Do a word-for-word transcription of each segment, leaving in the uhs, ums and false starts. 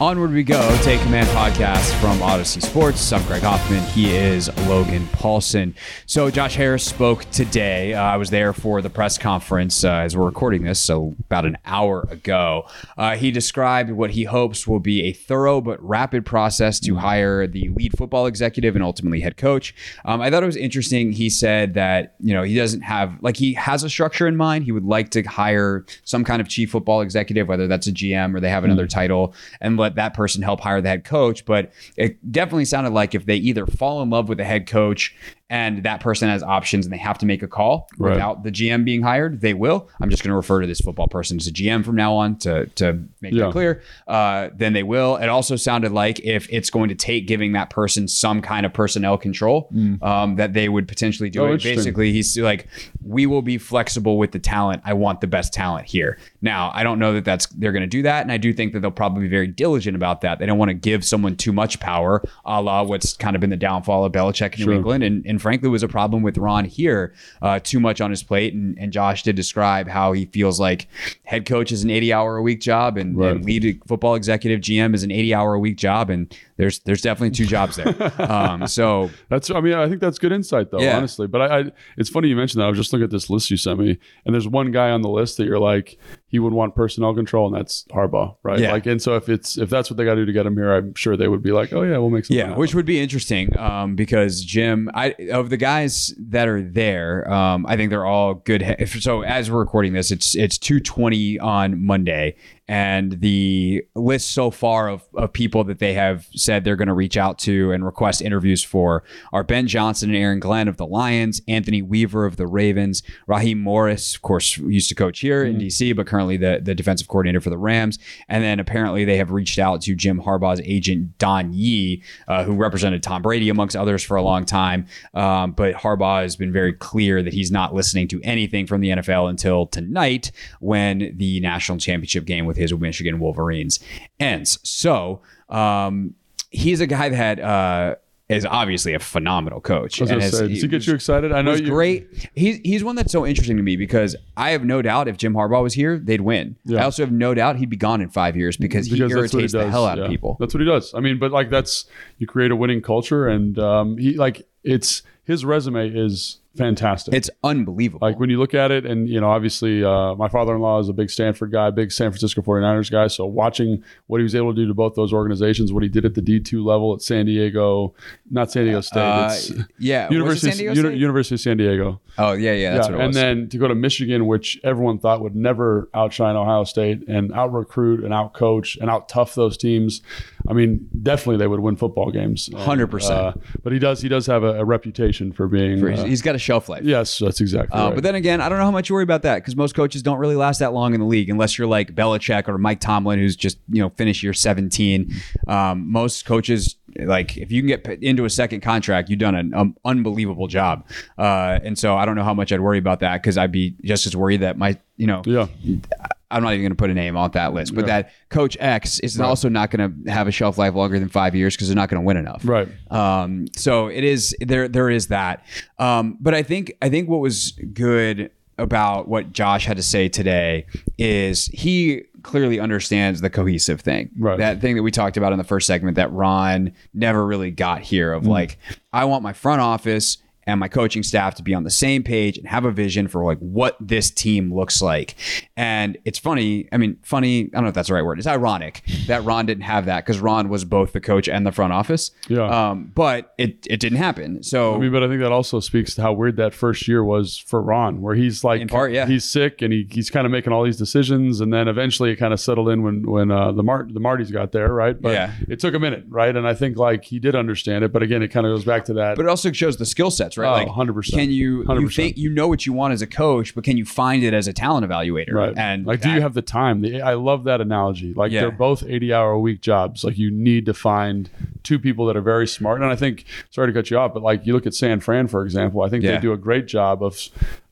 Onward we go. Take Command podcast from Odyssey Sports. I'm Craig Hoffman. He is Logan Paulson. So Josh Harris spoke today. Uh, I was there for the press conference uh, as we're recording this, so about an hour ago. Uh, he described what he hopes will be a thorough but rapid process to hire the lead football executive and ultimately head coach. Um, I thought it was interesting. He said that, you know, he doesn't have, like, he has a structure in mind. He would like to hire some kind of chief football executive, whether that's a G M or they have another mm-hmm. title, and let that person help hire the head coach. But it definitely sounded like if they either fall in love with the head coach and that person has options and they have to make a call right. without the G M being hired, they will. I'm just going to refer to this football person as a G M from now on to, to make yeah. that clear. Uh, then they will. It also sounded like if it's going to take giving that person some kind of personnel control, mm. um, that they would potentially do oh, it. Basically, he's like, we will be flexible with the talent. I want the best talent here. Now, I don't know that that's they're going to do that. And I do think that they'll probably be very diligent about that. They don't want to give someone too much power, a la what's kind of been the downfall of Belichick in New sure. England. And, and frankly, was a problem with Ron here, uh, too much on his plate. And, and Josh did describe how he feels like head coach is an eighty hour a week job and, right. and lead football executive G M is an eighty hour a week job. And there's there's definitely two jobs there. Um, so that's, I mean, I think that's good insight though, yeah. honestly. But I, I, it's funny you mentioned that. I was just looking at this list you sent me, and there's one guy on the list that you're like, he would want personnel control, and that's Harbaugh, right? Yeah. Like, and so if it's if that's what they got to do to get him here, I'm sure they would be like, oh yeah, we'll make some. Yeah, which would be interesting um, because Jim, I of the guys that are there, um, I think they're all good. He- so as we're recording this, it's it's two twenty on Monday. And the list so far of, of people that they have said they're going to reach out to and request interviews for are Ben Johnson and Aaron Glenn of the Lions, Anthony Weaver of the Ravens, Raheem Morris, of course, used to coach here mm-hmm. in D C, but currently the, the defensive coordinator for the Rams. And then apparently they have reached out to Jim Harbaugh's agent, Don Yee, uh, who represented Tom Brady, amongst others, for a long time. Um, but Harbaugh has been very clear that he's not listening to anything from the N F L until tonight, when the national championship game with his Michigan Wolverines ends. So um, he's a guy that uh, is obviously a phenomenal coach. I was and has, say, does he, he get you excited? I know you great. He's he's one that's so interesting to me because I have no doubt if Jim Harbaugh was here, they'd win. Yeah. I also have no doubt he'd be gone in five years because, because he irritates he the hell out yeah. of people. That's what he does. I mean, but like that's you create a winning culture, and um, he like it's his resume is fantastic. It's unbelievable. Like when you look at it, and you know, obviously uh, my father-in-law is a big Stanford guy, big San Francisco forty-niners guy. So watching what he was able to do to both those organizations, what he did at the D two level at San Diego, not San Diego State. Uh, it's yeah. University, was it San Diego State? Uni- University of San Diego. Oh, yeah, yeah. That's yeah. what it was. And then to go to Michigan, which everyone thought would never outshine Ohio State and out-recruit and out-coach and out-tough those teams. I mean, definitely they would win football games. And, one hundred percent. Uh, but he does he does have a, a reputation for being... For his, uh, he's got a shelf life. Yes, that's exactly uh, right. But then again, I don't know how much you worry about that because most coaches don't really last that long in the league unless you're like Belichick or Mike Tomlin, who's just, you know, finished year seventeen. Um, most coaches, like if you can get into a second contract, you've done an um, unbelievable job. Uh, and so I don't know how much I'd worry about that because I'd be just as worried that my, you know, yeah. I'm not even going to put a name on that list, but yeah. that Coach X is right. also not going to have a shelf life longer than five years because they're not going to win enough. Right. Um, so it is there. There is that. Um, but I think I think what was good about what Josh had to say today is he clearly understands the cohesive thing. Right. That thing that we talked about in the first segment that Ron never really got here of mm. like, I want my front office and my coaching staff to be on the same page and have a vision for like what this team looks like. And it's funny. I mean, funny. I don't know if that's the right word. It's ironic that Ron didn't have that because Ron was both the coach and the front office. Yeah. Um, but it, it didn't happen. So I mean, but I think that also speaks to how weird that first year was for Ron, where he's like, in part, yeah. he's sick and he he's kind of making all these decisions. And then eventually it kind of settled in when, when uh, the Mart the Martys got there. Right. But yeah. it took a minute. Right. And I think like he did understand it, but again, it kind of goes back to that. But it also shows the skill sets. Right? Oh, like, one hundred percent. Can you, one hundred percent. You think you know what you want as a coach, but can you find it as a talent evaluator? Right. And like, that, do you have the time? The, I love that analogy. Like, yeah. they're both eighty-hour a week jobs. Like, you need to find two people that are very smart. And I think, sorry to cut you off, but like, you look at San Fran, for example. I think yeah. they do a great job of,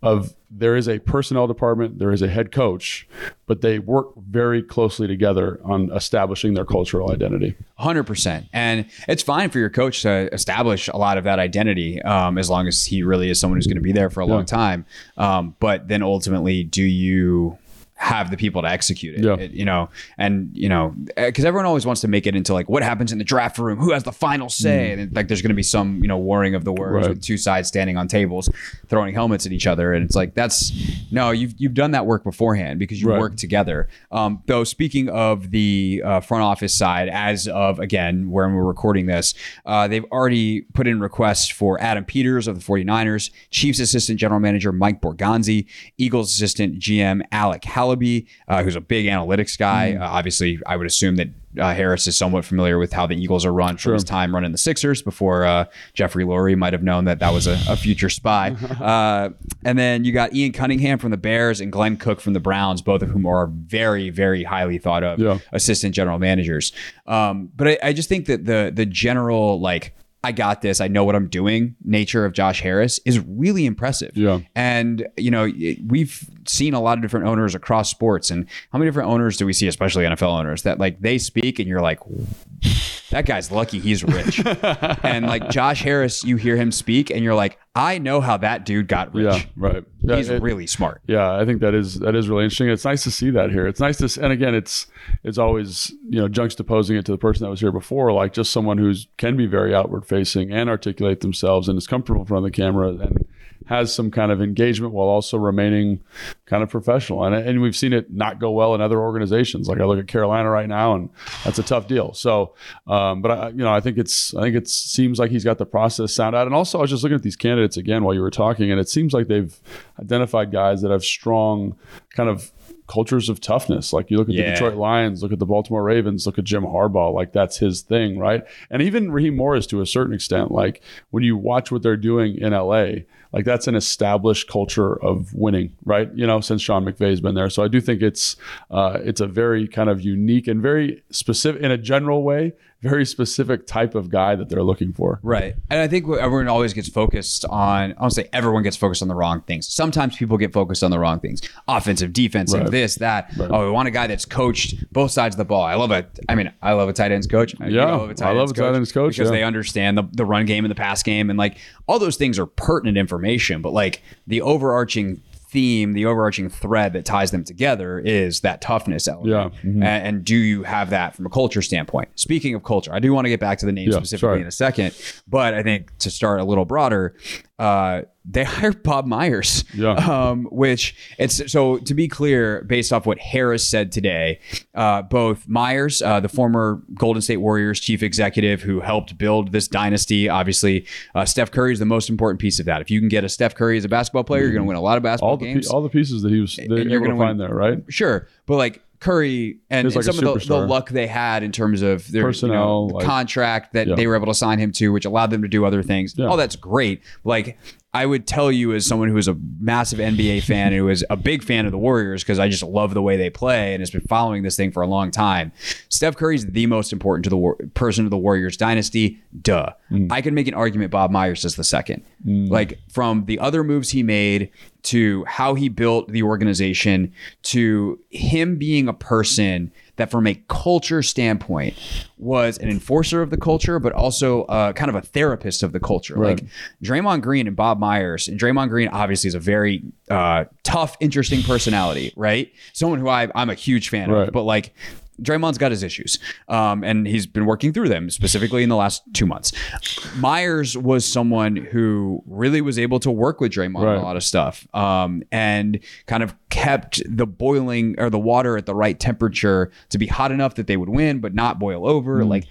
of there is a personnel department, there is a head coach, but they work very closely together on establishing their cultural identity. one hundred percent. And it's fine for your coach to establish a lot of that identity, um, as long as he really is someone who's going to be there for a yeah. long time. Um, but then ultimately, do you have the people to execute it, yeah. it, you know, and, you know, because everyone always wants to make it into like what happens in the draft room, who has the final say, mm. and it, like there's going to be some, you know, warring of the words right. with two sides standing on tables, throwing helmets at each other, and it's like that's no, you've you've done that work beforehand because you right. work together. Um, though speaking of the uh, front office side, as of again when we're recording this, uh, they've already put in requests for Adam Peters of the forty-niners, Chiefs assistant general manager Mike Borgonzi, Eagles assistant G M Alec Howell. Uh, who's a big analytics guy. Mm. Uh, obviously, I would assume that uh, Harris is somewhat familiar with how the Eagles are run sure. from his time running the Sixers before uh, Jeffrey Lurie might have known that that was a, a future spy. Uh, and then you got Ian Cunningham from the Bears and Glenn Cook from the Browns, both of whom are very, very highly thought of yeah. assistant general managers. Um, but I, I just think that the the general like, I got this, I know what I'm doing nature of Josh Harris is really impressive. Yeah. And, you know, we've seen a lot of different owners across sports, and how many different owners do we see, especially N F L owners, that like they speak and you're like, that guy's lucky he's rich. And like Josh Harris, you hear him speak and you're like, I know how that dude got rich. Yeah, right. Yeah, he's it, really smart. Yeah, I think that is that is really interesting. It's nice to see that here. It's nice to, and again, it's it's always, you know, juxtaposing it to the person that was here before, like just someone who's can be very outward facing and articulate themselves and is comfortable in front of the camera and has some kind of engagement while also remaining kind of professional. And and we've seen it not go well in other organizations. Like I look at Carolina right now, and that's a tough deal. So, um, but I, you know, I think it's I think it seems like he's got the process sound out. And also, I was just looking at these candidates again while you were talking, and it seems like they've identified guys that have strong kind of cultures of toughness. Like you look at yeah. the Detroit Lions, look at the Baltimore Ravens, look at Jim Harbaugh, like that's his thing, right? And even Raheem Morris to a certain extent, like when you watch what they're doing in L A, like that's an established culture of winning, right? You know, since Sean McVay's been there. So I do think it's uh, it's a very kind of unique and very specific, in a general way, very specific type of guy that they're looking for. Right. And I think everyone always gets focused on, I don't say everyone gets focused on the wrong things. Sometimes people get focused on the wrong things. Offensive, defensive, right. this, that. Right. Oh, we want a guy that's coached both sides of the ball. I love it. I mean, I love a tight ends coach. I yeah, love a tight I love a tight ends coach. Because yeah. they understand the, the run game and the pass game. And like all those things are pertinent information, but like the overarching theme, the overarching thread that ties them together is that toughness element. Yeah. Mm-hmm. And, and do you have that from a culture standpoint? Speaking of culture, I do want to get back to the name yeah, specifically sorry. in a second, but I think to start a little broader, uh, they hired Bob Myers, yeah. um, which it's so to be clear, based off what Harris said today, uh, both Myers, uh, the former Golden State Warriors chief executive who helped build this dynasty, obviously uh, Steph Curry is the most important piece of that. If you can get a Steph Curry as a basketball player, you're going to win a lot of basketball all the games. Pe- all the pieces that he was, that you're going to find there, right? Sure, but like. Curry and, like and some of the, the luck they had in terms of their personnel, you know, like, contract that yeah. they were able to sign him to, which allowed them to do other things. Yeah. All that's great. Like I would tell you as someone who is a massive N B A fan, who is a big fan of the Warriors, because I just love the way they play and has been following this thing for a long time. Steph Curry's the most important to the war- person to the Warriors dynasty. Duh. Mm. I could make an argument Bob Myers is the second. Mm. Like, from the other moves he made to how he built the organization to him being a person that from a culture standpoint was an enforcer of the culture, but also uh, kind of a therapist of the culture. Right. Like Draymond Green and Bob Myers, and Draymond Green obviously is a very uh, tough, interesting personality, right? Someone who I, I'm a huge fan right. of, but like Draymond's got his issues um, and he's been working through them specifically in the last two months. Myers was someone who really was able to work with Draymond right. on a lot of stuff um, and kind of kept the boiling or the water at the right temperature to be hot enough that they would win, but not boil over. Mm. Like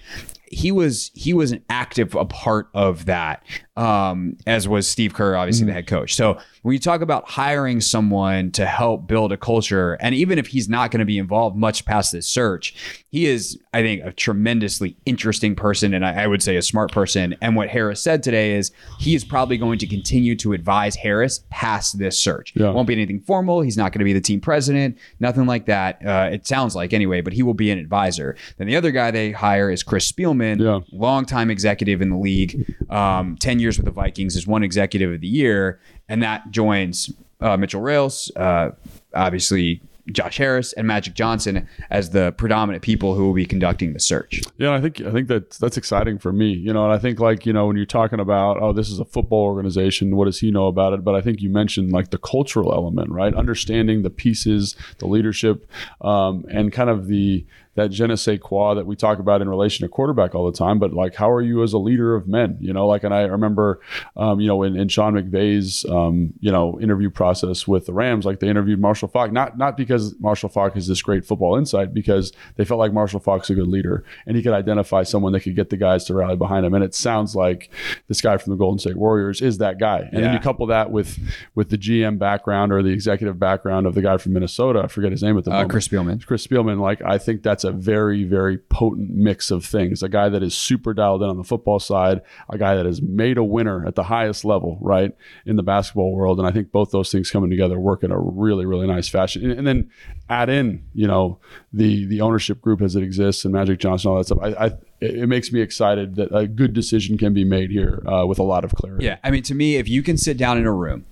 he was, he was an active a part of that um, as was Steve Kerr, obviously mm. the head coach. So when you talk about hiring someone to help build a culture, and even if he's not going to be involved much past this search, he is, I think, a tremendously interesting person, and I, I would say a smart person. And what Harris said today is he is probably going to continue to advise Harris past this search. Yeah. It won't be anything formal. He's not going to be the team president, nothing like that. Uh, it sounds like anyway, but he will be an advisor. Then the other guy they hire is Chris Spielman, yeah. longtime executive in the league, um, ten years with the Vikings, is one executive of the year. And that joins uh, Mitchell Rales, uh, obviously Josh Harris, and Magic Johnson as the predominant people who will be conducting the search. Yeah, I think I think that that's exciting for me, you know. And I think, like, you know, when you're talking about, oh, this is a football organization, what does he know about it? But I think you mentioned like the cultural element, right? Understanding the pieces, the leadership, um, and kind of the. That je ne sais quoi that we talk about in relation to quarterback all the time, but like, how are you as a leader of men, you know, like, and I remember, um, you know, in, in Sean McVay's, um, you know, interview process with the Rams, like they interviewed Marshall Faulk, not, not because Marshall Faulk is this great football insight, because they felt like Marshall Faulk's a good leader and he could identify someone that could get the guys to rally behind him. And it sounds like this guy from the Golden State Warriors is that guy. And yeah. then you couple that with, with the G M background or the executive background of the guy from Minnesota, I forget his name at the uh, moment. Chris Spielman. Chris Spielman. Like, I think that's a very, very potent mix of things. A guy that is super dialed in on the football side, a guy that is made a winner at the highest level, right, in the basketball world. And I think both those things coming together work in a really, really nice fashion. And then add in, you know, the the ownership group as it exists and Magic Johnson, all that stuff. I, I it makes me excited that a good decision can be made here uh, with a lot of clarity. Yeah, I mean, to me, if you can sit down in a room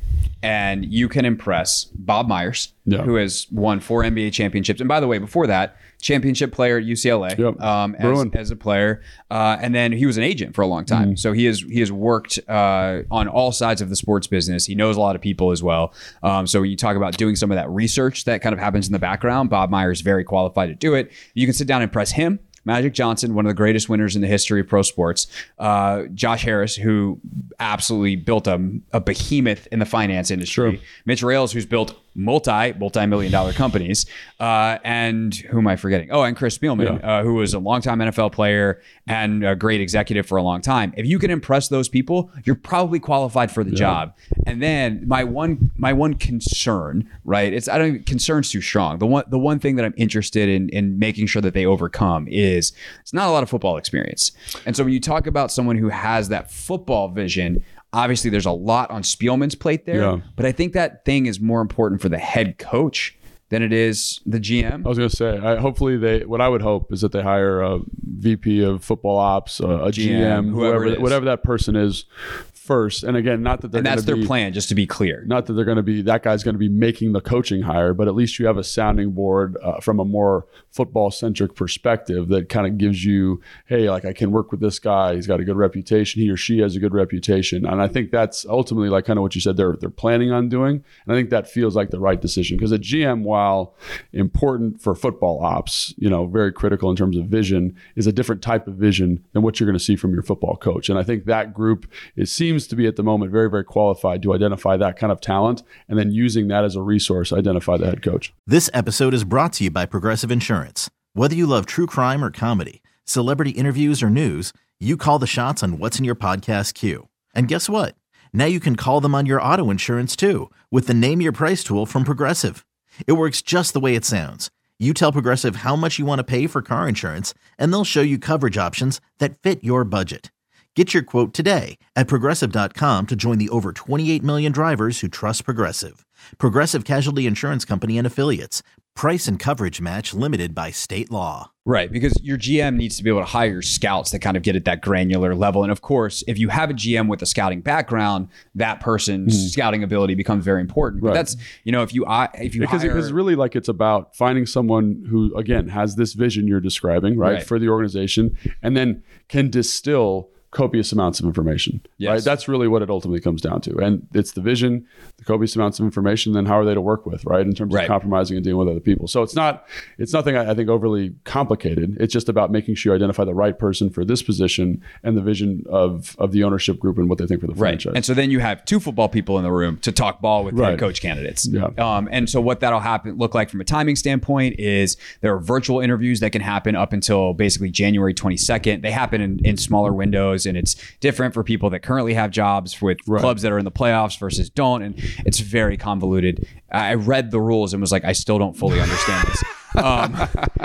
and you can impress Bob Myers, yeah. who has won four N B A championships. And by the way, before that, championship player at U C L A yep. um, as, as a player. Uh, and then he was an agent for a long time. Mm-hmm. So he has, he has worked uh, on all sides of the sports business. He knows a lot of people as well. Um, so when you talk about doing some of that research that kind of happens in the background, Bob Myers is very qualified to do it. You can sit down and impress him. Magic Johnson, one of the greatest winners in the history of pro sports. Uh, Josh Harris, who absolutely built a, a behemoth in the finance industry. True. Mitch Rales, who's built multi, multi-million dollar companies. Uh, and who am I forgetting? Oh, and Chris Spielman, yeah. uh, who was a longtime N F L player and a great executive for a long time. If you can impress those people, you're probably qualified for the yeah. job. And then my one my one concern, right? It's I don't even, concern's too strong. The one the one thing that I'm interested in in making sure that they overcome is Is it's not a lot of football experience. And so when you talk about someone who has that football vision, obviously there's a lot on Spielman's plate there, yeah. but I think that thing is more important for the head coach than it is the G M. I was going to say, I, hopefully they, what I would hope is that they hire a V P of football ops, a, a G M, G M, whoever, whoever, whatever that person is. First, and again, not that they're and that's their be, plan, just to be clear. Not that they're going to be that guy's going to be making the coaching hire, but at least you have a sounding board uh, from a more football centric perspective that kind of gives you, hey, like I can work with this guy. He's got a good reputation. He or she has a good reputation, and I think that's ultimately like kind of what you said they're they're planning on doing. And I think that feels like the right decision because a G M, while important for football ops, you know, very critical in terms of vision, is a different type of vision than what you're going to see from your football coach. And I think that group is seems to be at the moment very, very qualified to identify that kind of talent and then using that as a resource to identify the head coach. This episode is brought to you by Progressive Insurance. Whether you love true crime or comedy, celebrity interviews or news, you call the shots on what's in your podcast queue. And guess what? Now you can call them on your auto insurance too with the Name Your Price tool from Progressive. It works just the way it sounds. You tell Progressive how much you want to pay for car insurance and they'll show you coverage options that fit your budget. Get your quote today at Progressive dot com to join the over twenty-eight million drivers who trust Progressive. Progressive Casualty Insurance Company and Affiliates. Price and coverage match limited by state law. Right, because your G M needs to be able to hire scouts that kind of get at that granular level. And of course, if you have a G M with a scouting background, that person's mm. scouting ability becomes very important. Right. But that's, you know, if you if you because hire... Because really, like, it's about finding someone who, again, has this vision you're describing, right, right. for the organization, and then can distill copious amounts of information. Yes. Right? That's really what it ultimately comes down to. And it's the vision, the copious amounts of information, then how are they to work with, right? In terms right. of compromising and dealing with other people. So it's not, it's nothing I, I think overly complicated. It's just about making sure you identify the right person for this position and the vision of, of the ownership group and what they think for the right. franchise. And so then you have two football people in the room to talk ball with right. head coach candidates. Yeah. Um, and so what that'll happen look like from a timing standpoint is there are virtual interviews that can happen up until basically January twenty-second. They happen in, in smaller windows. And it's different for people that currently have jobs with right. clubs that are in the playoffs versus don't. And it's very convoluted. I read the rules and was like, I still don't fully understand this. um,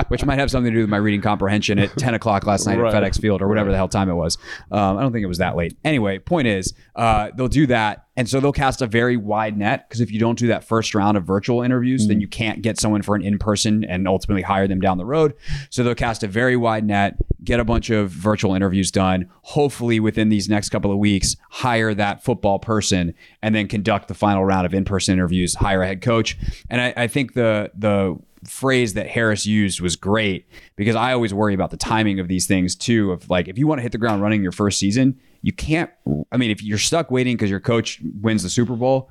which might have something to do with my reading comprehension at ten o'clock last night right. at FedEx Field or whatever the hell time it was. Um, I don't think it was that late. Anyway, point is, uh, they'll do that. And so they'll cast a very wide net, because if you don't do that first round of virtual interviews, mm. then you can't get someone for an in-person and ultimately hire them down the road. So they'll cast a very wide net, get a bunch of virtual interviews done, hopefully within these next couple of weeks, hire that football person, and then conduct the final round of in-person interviews, hire a head coach. And I, I think the the... phrase that Harris used was great, because I always worry about the timing of these things too, of like, if you want to hit the ground running your first season, you can't, I mean, if you're stuck waiting because your coach wins the Super Bowl,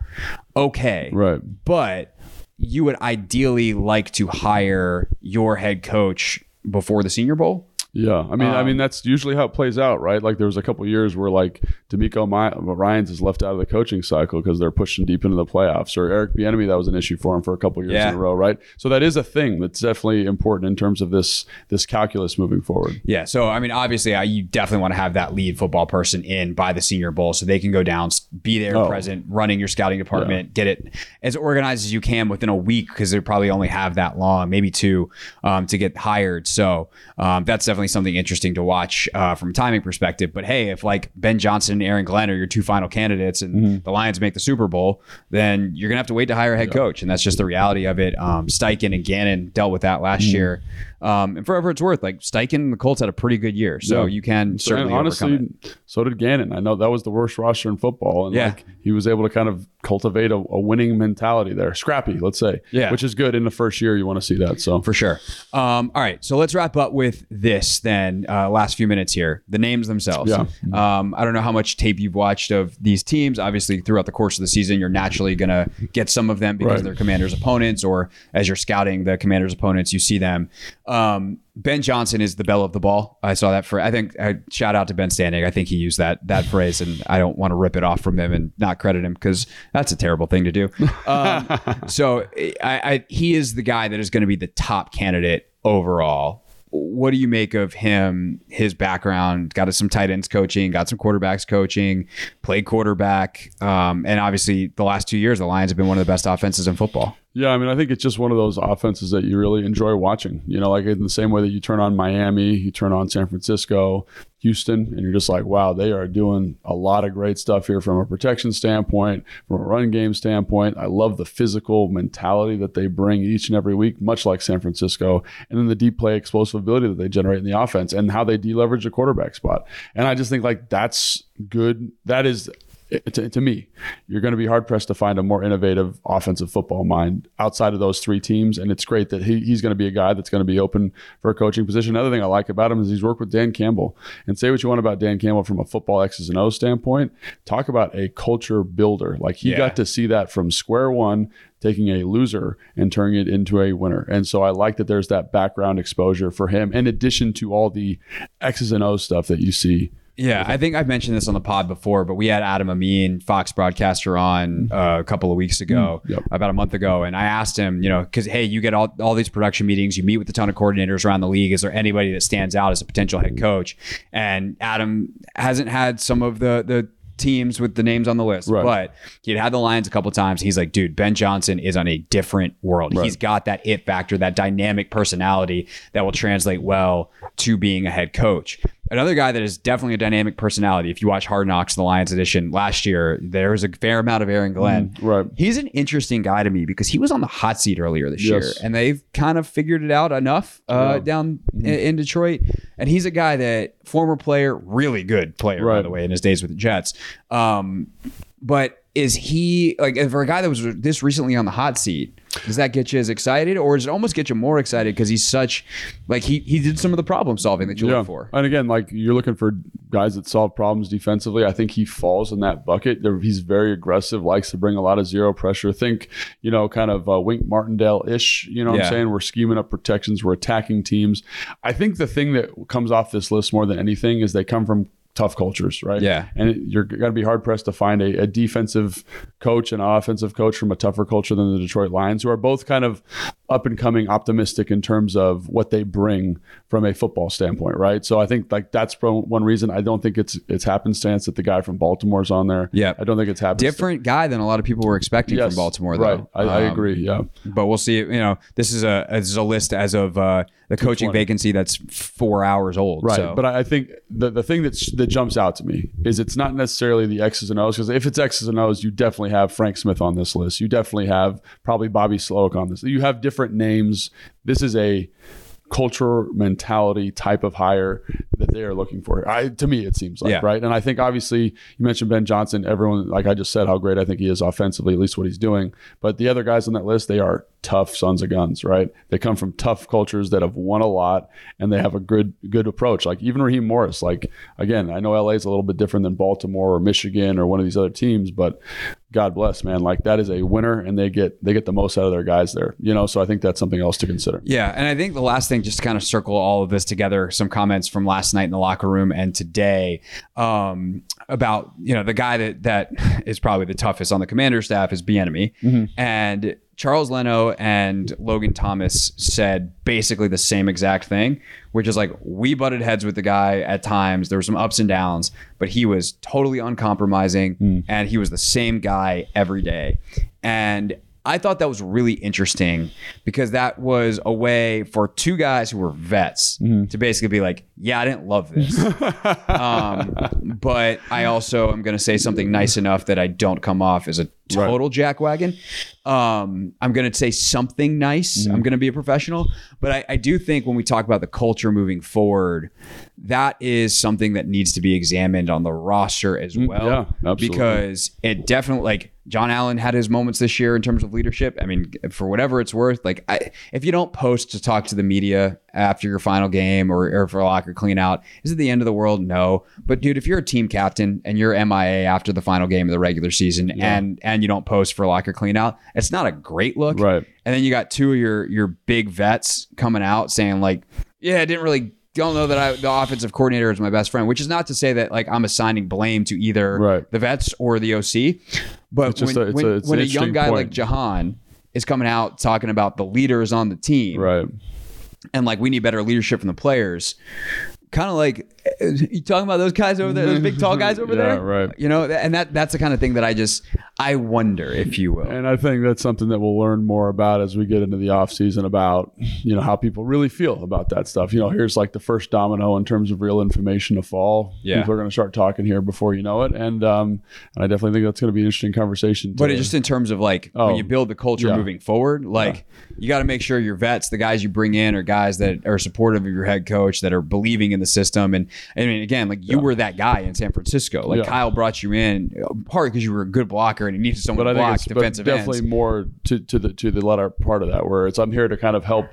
okay. Right. But you would ideally like to hire your head coach before the Senior Bowl. Yeah, I mean, um, I mean that's usually how it plays out, right? Like there was a couple of years where like D'Amico My- Ryans is left out of the coaching cycle because they're pushing deep into the playoffs, or Eric Bieniemy, that was an issue for him for a couple of years yeah. in a row, right? So that is a thing that's definitely important in terms of this this calculus moving forward. Yeah, so I mean, obviously, I, you definitely want to have that lead football person in by the Senior Bowl so they can go down, be there, oh. present, running your scouting department, yeah. get it as organized as you can within a week, because they probably only have that long, maybe two, um, to get hired. So um, that's definitely something interesting to watch uh, from a timing perspective. But hey, if like Ben Johnson and Aaron Glenn are your two final candidates and mm-hmm. the Lions make the Super Bowl, then you're going to have to wait to hire a head yeah. coach. And that's just the reality of it. Um, Steichen and Gannon dealt with that last mm-hmm. year. Um, and forever it's worth, like Steichen and the Colts had a pretty good year. So yeah. you can so, certainly honestly, overcome it. So did Gannon. I know that was the worst roster in football. And yeah. like, he was able to kind of cultivate a, a winning mentality there. Scrappy, let's say, yeah. which is good in the first year. You want to see that. So for sure. Um, all right. So let's wrap up with this then, uh, last few minutes here, the names themselves. Yeah. Um, I don't know how much tape you've watched of these teams. Obviously throughout the course of the season, you're naturally going to get some of them because right. they're Commanders opponents, or as you're scouting the Commanders opponents, you see them. Um, Ben Johnson is the belle of the ball. I saw that for, I think I shout out to Ben Standing. I think he used that, that phrase, and I don't want to rip it off from him and not credit him, because that's a terrible thing to do. Um, so I, I, he is the guy that is going to be the top candidate overall. What do you make of him, his background? Got some tight ends coaching, got some quarterbacks coaching, played quarterback. Um, and obviously the last two years, the Lions have been one of the best offenses in football. Yeah, I mean, I think it's just one of those offenses that you really enjoy watching. You know, like in the same way that you turn on Miami, you turn on San Francisco, Houston, and you're just like, wow, they are doing a lot of great stuff here from a protection standpoint, from a run game standpoint. I love the physical mentality that they bring each and every week, much like San Francisco, and then the deep play explosive ability that they generate in the offense and how they deleverage the quarterback spot. And I just think like that's good. That is... To, to me, you're going to be hard-pressed to find a more innovative offensive football mind outside of those three teams, and it's great that he, he's going to be a guy that's going to be open for a coaching position. Another thing I like about him is he's worked with Dan Campbell. And say what you want about Dan Campbell from a football X's and O's standpoint, talk about a culture builder. Like he yeah. got to see that from square one, taking a loser and turning it into a winner. And so I like that there's that background exposure for him, in addition to all the X's and O's stuff that you see. Yeah, I think I've mentioned this on the pod before, but we had Adam Amin, Fox broadcaster, on uh, a couple of weeks ago, yep. about a month ago. And I asked him, you know, because, hey, you get all, all these production meetings, you meet with a ton of coordinators around the league. Is there anybody that stands out as a potential head coach? And Adam hasn't had some of the the teams with the names on the list, right. but he'd had the Lions a couple of times. He's like, dude, Ben Johnson is on a different world. Right. He's got that it factor, that dynamic personality that will translate well to being a head coach. Another guy that is definitely a dynamic personality. If you watch Hard Knocks, the Lions edition last year, there was a fair amount of Aaron Glenn. Mm, right. He's an interesting guy to me because he was on the hot seat earlier this yes. year, and they've kind of figured it out enough uh, yeah. down mm-hmm. in Detroit. And he's a guy that former player, really good player, right. by the way, in his days with the Jets. Um, but is he like for a guy that was this recently on the hot seat? Does that get you as excited, or does it almost get you more excited because he's such, like he he did some of the problem solving that you yeah. look for? And again, like you're looking for guys that solve problems defensively. I think he falls in that bucket. He's very aggressive, likes to bring a lot of zero pressure. Think, you know, kind of uh, Wink Martindale-ish. You know what yeah. I'm saying? We're scheming up protections. We're attacking teams. I think the thing that comes off this list more than anything is they come from tough cultures, right? Yeah. And it, you're going to be hard pressed to find a, a defensive coach and an offensive coach from a tougher culture than the Detroit Lions, who are both kind of up and coming, optimistic in terms of what they bring from a football standpoint, right? So I think like that's one reason I don't think it's it's happenstance that the guy from Baltimore's on there. Yeah. I don't think it's happenstance. Different guy than a lot of people were expecting yes, from Baltimore, though. Right. I, um, I agree. Yeah. But we'll see. You know, this is a this is a list as of uh, the coaching vacancy that's four hours old. Right. So. But I think the the thing that's that jumps out to me is it's not necessarily the X's and O's, because if it's X's and O's, you definitely have Frank Smith on this list. You definitely have probably Bobby Sloak on this. You have different names. This is a culture, mentality type of hire that they are looking for. I, to me, it seems like, yeah. right? And I think obviously you mentioned Ben Johnson. Everyone, like I just said, how great I think he is offensively, at least what he's doing. But the other guys on that list, they are tough sons of guns, right? They come from tough cultures that have won a lot, and they have a good good approach. Like even Raheem Morris, like again, I know L A is a little bit different than Baltimore or Michigan or one of these other teams, but God bless, man. Like that is a winner, and they get they get the most out of their guys there. You know, so I think that's something else to consider. Yeah, and I think the last thing, just to kind of circle all of this together, some comments from last night in the locker room and today um, about, you know, the guy that that is probably the toughest on the Commander staff is Bieniemy, mm-hmm. and Charles Leno and Logan Thomas said basically the same exact thing, which is like, we butted heads with the guy at times. There were some ups and downs, but he was totally uncompromising mm. and he was the same guy every day. And I thought that was really interesting because that was a way for two guys who were vets mm-hmm. to basically be like, yeah, I didn't love this, um, but I also am going to say something nice enough that I don't come off as a total right. jackwagon. Um, I'm going to say something nice. Mm-hmm. I'm going to be a professional. But I, I do think when we talk about the culture moving forward, that is something that needs to be examined on the roster as well. Yeah, absolutely. Because it definitely, like John Allen had his moments this year in terms of leadership. I mean, for whatever it's worth, like I, if you don't post to talk to the media after your final game or, or for a locker clean out, is it the end of the world? No. But dude, if you're a team captain and you're M I A after the final game of the regular season yeah. and, and you don't post for a locker clean out, it's not a great look. Right. And then you got two of your, your big vets coming out saying like, yeah, I didn't really don't know that I, the offensive coordinator is my best friend, which is not to say that like I'm assigning blame to either right. the vets or the O C, but when, a, when, a, when a young guy point. like Jahan is coming out talking about the leaders on the team, right, and like we need better leadership from the players, kind of like you talking about those guys over there, those big tall guys over yeah, there, right? You know, and that that's the kind of thing that I just I wonder, if you will. And I think that's something that we'll learn more about as we get into the off season about, you know, how people really feel about that stuff. You know, here's like the first domino in terms of real information to fall. Yeah. People are going to start talking here before you know it. And, um, and I definitely think that's going to be an interesting conversation. But just in terms of like oh, when you build the culture yeah. moving forward, like yeah. you got to make sure your vets, the guys you bring in, are guys that are supportive of your head coach, that are believing in the system. And I mean, again, like you yeah. were that guy in San Francisco. Like yeah. Kyle brought you in partly because you were a good blocker and he needed someone but to block defensive ends. Definitely more to, to the to the latter part of that, where it's I'm here to kind of help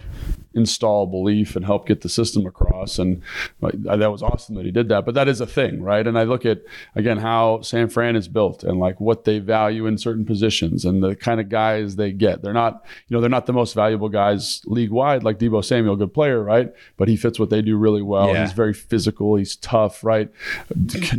install belief and help get the system across, and like, that was awesome that he did that. But that is a thing, right? And I look at again how San Fran is built and like what they value in certain positions and the kind of guys they get. They're not, you know, they're not the most valuable guys league wide. Like Debo Samuel, good player, right? But he fits what they do really well. Yeah. He's very physical. He's tough, right?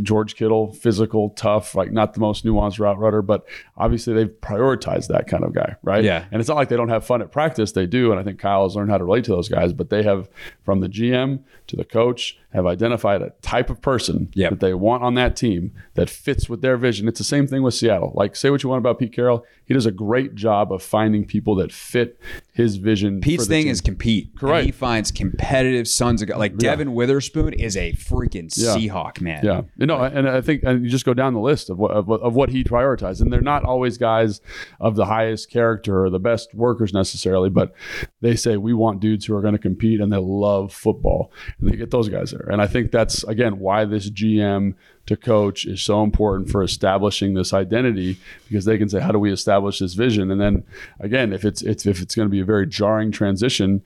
George Kittle, physical, tough, like not the most nuanced route runner, but obviously they've prioritized that kind of guy, right? Yeah. And it's not like they don't have fun at practice. They do, and I think Kyle has learned how to relate to those guys, but they have, from the G M to the coach, have identified a type of person yep. that they want on that team that fits with their vision. It's the same thing with Seattle. Like, say what you want about Pete Carroll. He does a great job of finding people that fit his vision. Pete's thing team. is compete. Correct. And he finds competitive sons of God. Like Devin yeah. Witherspoon is a freaking yeah. Seahawk, man. Yeah. You know, and I think and you just go down the list of what, of, of what he prioritized. And they're not always guys of the highest character or the best workers necessarily, but they say, we want dudes who are going to compete and they love football. And they get those guys there. And I think that's, again, why this G M to coach is so important for establishing this identity, because they can say, how do we establish this vision? And then again, if it's it's if it's going to be a very jarring transition,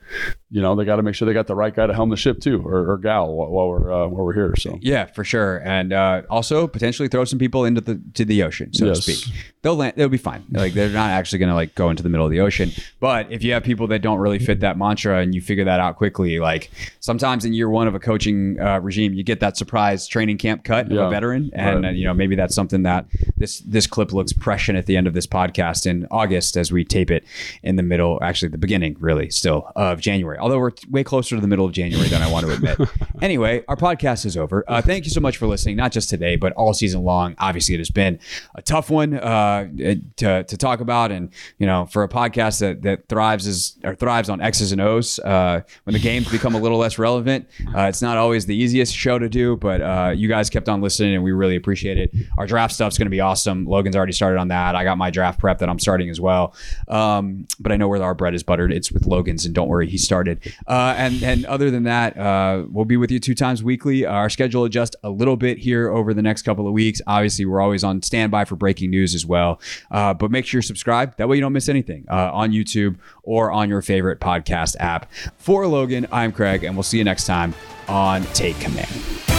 you know, they got to make sure they got the right guy to helm the ship too, or, or gal while, while we're uh, while we're here. So yeah, for sure. And uh, also potentially throw some people into the to the ocean, so yes. to speak. They'll land, they'll be fine. Like they're not actually going to like go into the middle of the ocean. But if you have people that don't really fit that mantra and you figure that out quickly, like sometimes in year one of a coaching uh, regime, you get that surprise training camp cut. Yeah. Veteran, and right. uh, you know, maybe that's something that this this clip looks prescient at the end of this podcast in August as we tape it in the middle, actually the beginning, really, still of January. Although we're way closer to the middle of January than I want to admit. Anyway, our podcast is over. Uh, thank you so much for listening, not just today, but all season long. Obviously, it has been a tough one uh, to to talk about, and you know, for a podcast that that thrives is or thrives on X's and O's uh, when the games become a little less relevant. Uh, it's not always the easiest show to do, but uh, you guys kept on listening. And we really appreciate it. Our draft stuff's going to be awesome. Logan's already started on that. I got my draft prep that I'm starting as well. Um, but I know where our bread is buttered. It's with Logan's, and don't worry, he started. Uh, and and other than that, uh, we'll be with you two times weekly. Our schedule adjusts a little bit here over the next couple of weeks. Obviously, we're always on standby for breaking news as well. Uh, but make sure you subscribe. That way you don't miss anything uh, on YouTube or on your favorite podcast app. For Logan, I'm Craig, and we'll see you next time on Take Command.